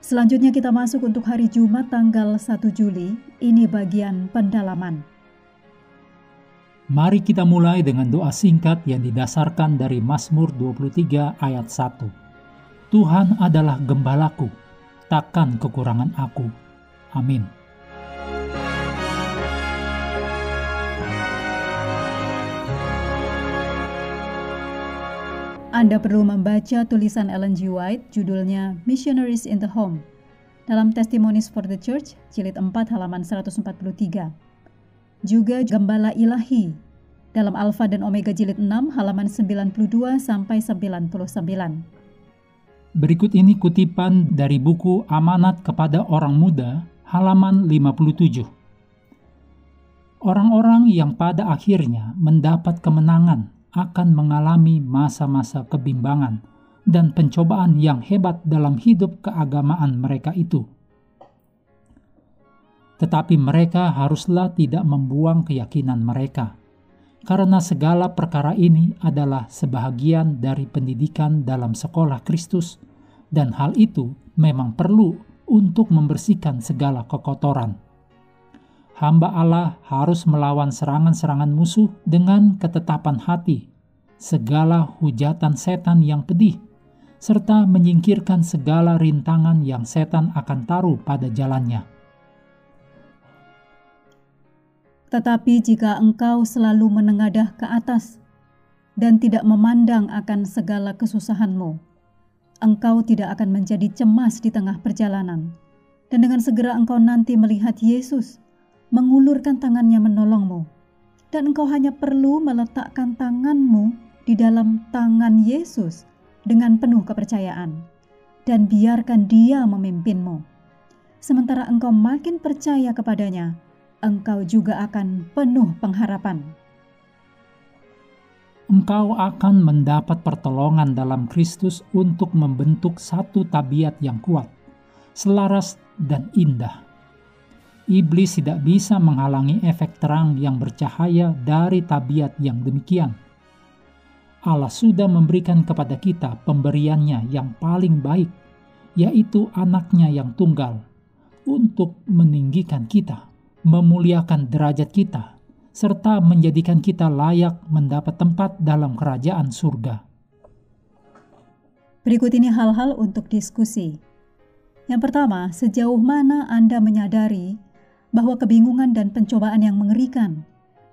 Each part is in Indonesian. Selanjutnya kita masuk untuk hari Jumat tanggal 1 Juli, ini bagian pendalaman. Mari kita mulai dengan doa singkat yang didasarkan dari Mazmur 23 ayat 1. Tuhan adalah gembalaku, takkan kekurangan aku. Amin. Anda perlu membaca tulisan Ellen G. White, judulnya Missionaries in the Home, dalam Testimonies for the Church, jilid 4, halaman 143. Juga Gembala Ilahi, dalam Alpha dan Omega, jilid 6, halaman 92-99. Berikut ini kutipan dari buku Amanat Kepada Orang Muda, halaman 57. Orang-orang yang pada akhirnya mendapat kemenangan akan mengalami masa-masa kebimbangan dan pencobaan yang hebat dalam hidup keagamaan mereka itu. Tetapi mereka haruslah tidak membuang keyakinan mereka, karena segala perkara ini adalah sebahagian dari pendidikan dalam sekolah Kristus, dan hal itu memang perlu untuk membersihkan segala kekotoran. Hamba Allah harus melawan serangan-serangan musuh dengan ketetapan hati, segala hujatan setan yang pedih, serta menyingkirkan segala rintangan yang setan akan taruh pada jalannya. Tetapi jika engkau selalu menengadah ke atas dan tidak memandang akan segala kesusahanmu, engkau tidak akan menjadi cemas di tengah perjalanan, dan dengan segera engkau nanti melihat Yesus mengulurkan tangannya menolongmu, dan engkau hanya perlu meletakkan tanganmu di dalam tangan Yesus dengan penuh kepercayaan, dan biarkan Dia memimpinmu. Sementara engkau makin percaya kepadanya, engkau juga akan penuh pengharapan. Engkau akan mendapat pertolongan dalam Kristus untuk membentuk satu tabiat yang kuat, selaras dan indah. Iblis tidak bisa menghalangi efek terang yang bercahaya dari tabiat yang demikian. Allah sudah memberikan kepada kita pemberiannya yang paling baik, yaitu anaknya yang tunggal, untuk meninggikan kita, memuliakan derajat kita, serta menjadikan kita layak mendapat tempat dalam kerajaan surga. Berikut ini hal-hal untuk diskusi. Yang pertama, sejauh mana Anda menyadari bahwa kebingungan dan pencobaan yang mengerikan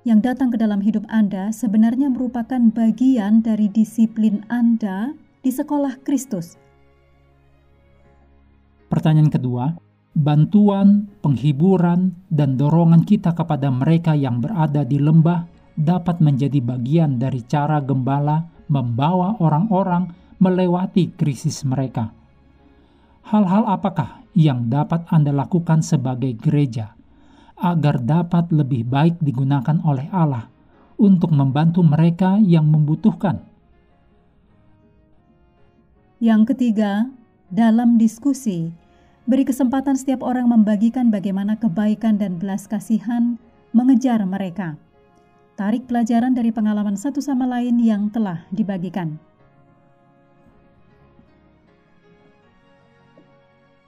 yang datang ke dalam hidup Anda sebenarnya merupakan bagian dari disiplin Anda di sekolah Kristus? Pertanyaan kedua, bantuan, penghiburan, dan dorongan kita kepada mereka yang berada di lembah dapat menjadi bagian dari cara gembala membawa orang-orang melewati krisis mereka. Hal-hal apakah yang dapat Anda lakukan sebagai gereja agar dapat lebih baik digunakan oleh Allah untuk membantu mereka yang membutuhkan? Yang ketiga, dalam diskusi, beri kesempatan setiap orang membagikan bagaimana kebaikan dan belas kasihan mengejar mereka. Tarik pelajaran dari pengalaman satu sama lain yang telah dibagikan.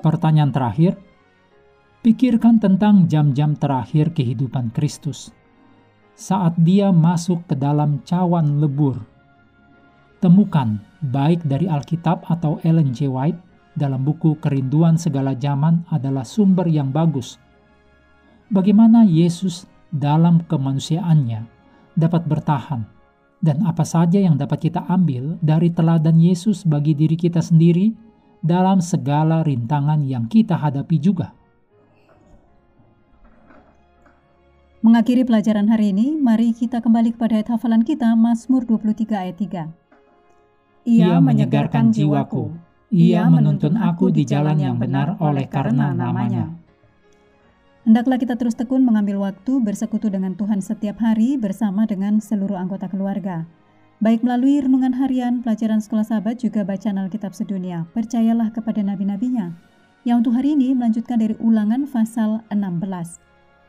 Pertanyaan terakhir, pikirkan tentang jam-jam terakhir kehidupan Kristus, saat Dia masuk ke dalam cawan lebur. Temukan, baik dari Alkitab atau Ellen G. White, dalam buku Kerinduan Segala Zaman adalah sumber yang bagus. Bagaimana Yesus dalam kemanusiaannya dapat bertahan, dan apa saja yang dapat kita ambil dari teladan Yesus bagi diri kita sendiri dalam segala rintangan yang kita hadapi juga. Mengakhiri pelajaran hari ini, mari kita kembali kepada ayat hafalan kita, Mazmur 23 ayat 3. Ia menyegarkan jiwaku, ia menuntun aku di jalan yang benar oleh karena namanya. Hendaklah kita terus tekun mengambil waktu bersekutu dengan Tuhan setiap hari bersama dengan seluruh anggota keluarga. Baik melalui renungan harian, pelajaran sekolah sahabat, juga bacaan Alkitab sedunia. Percayalah kepada nabi-nabinya. Yang untuk hari ini melanjutkan dari Ulangan pasal 16.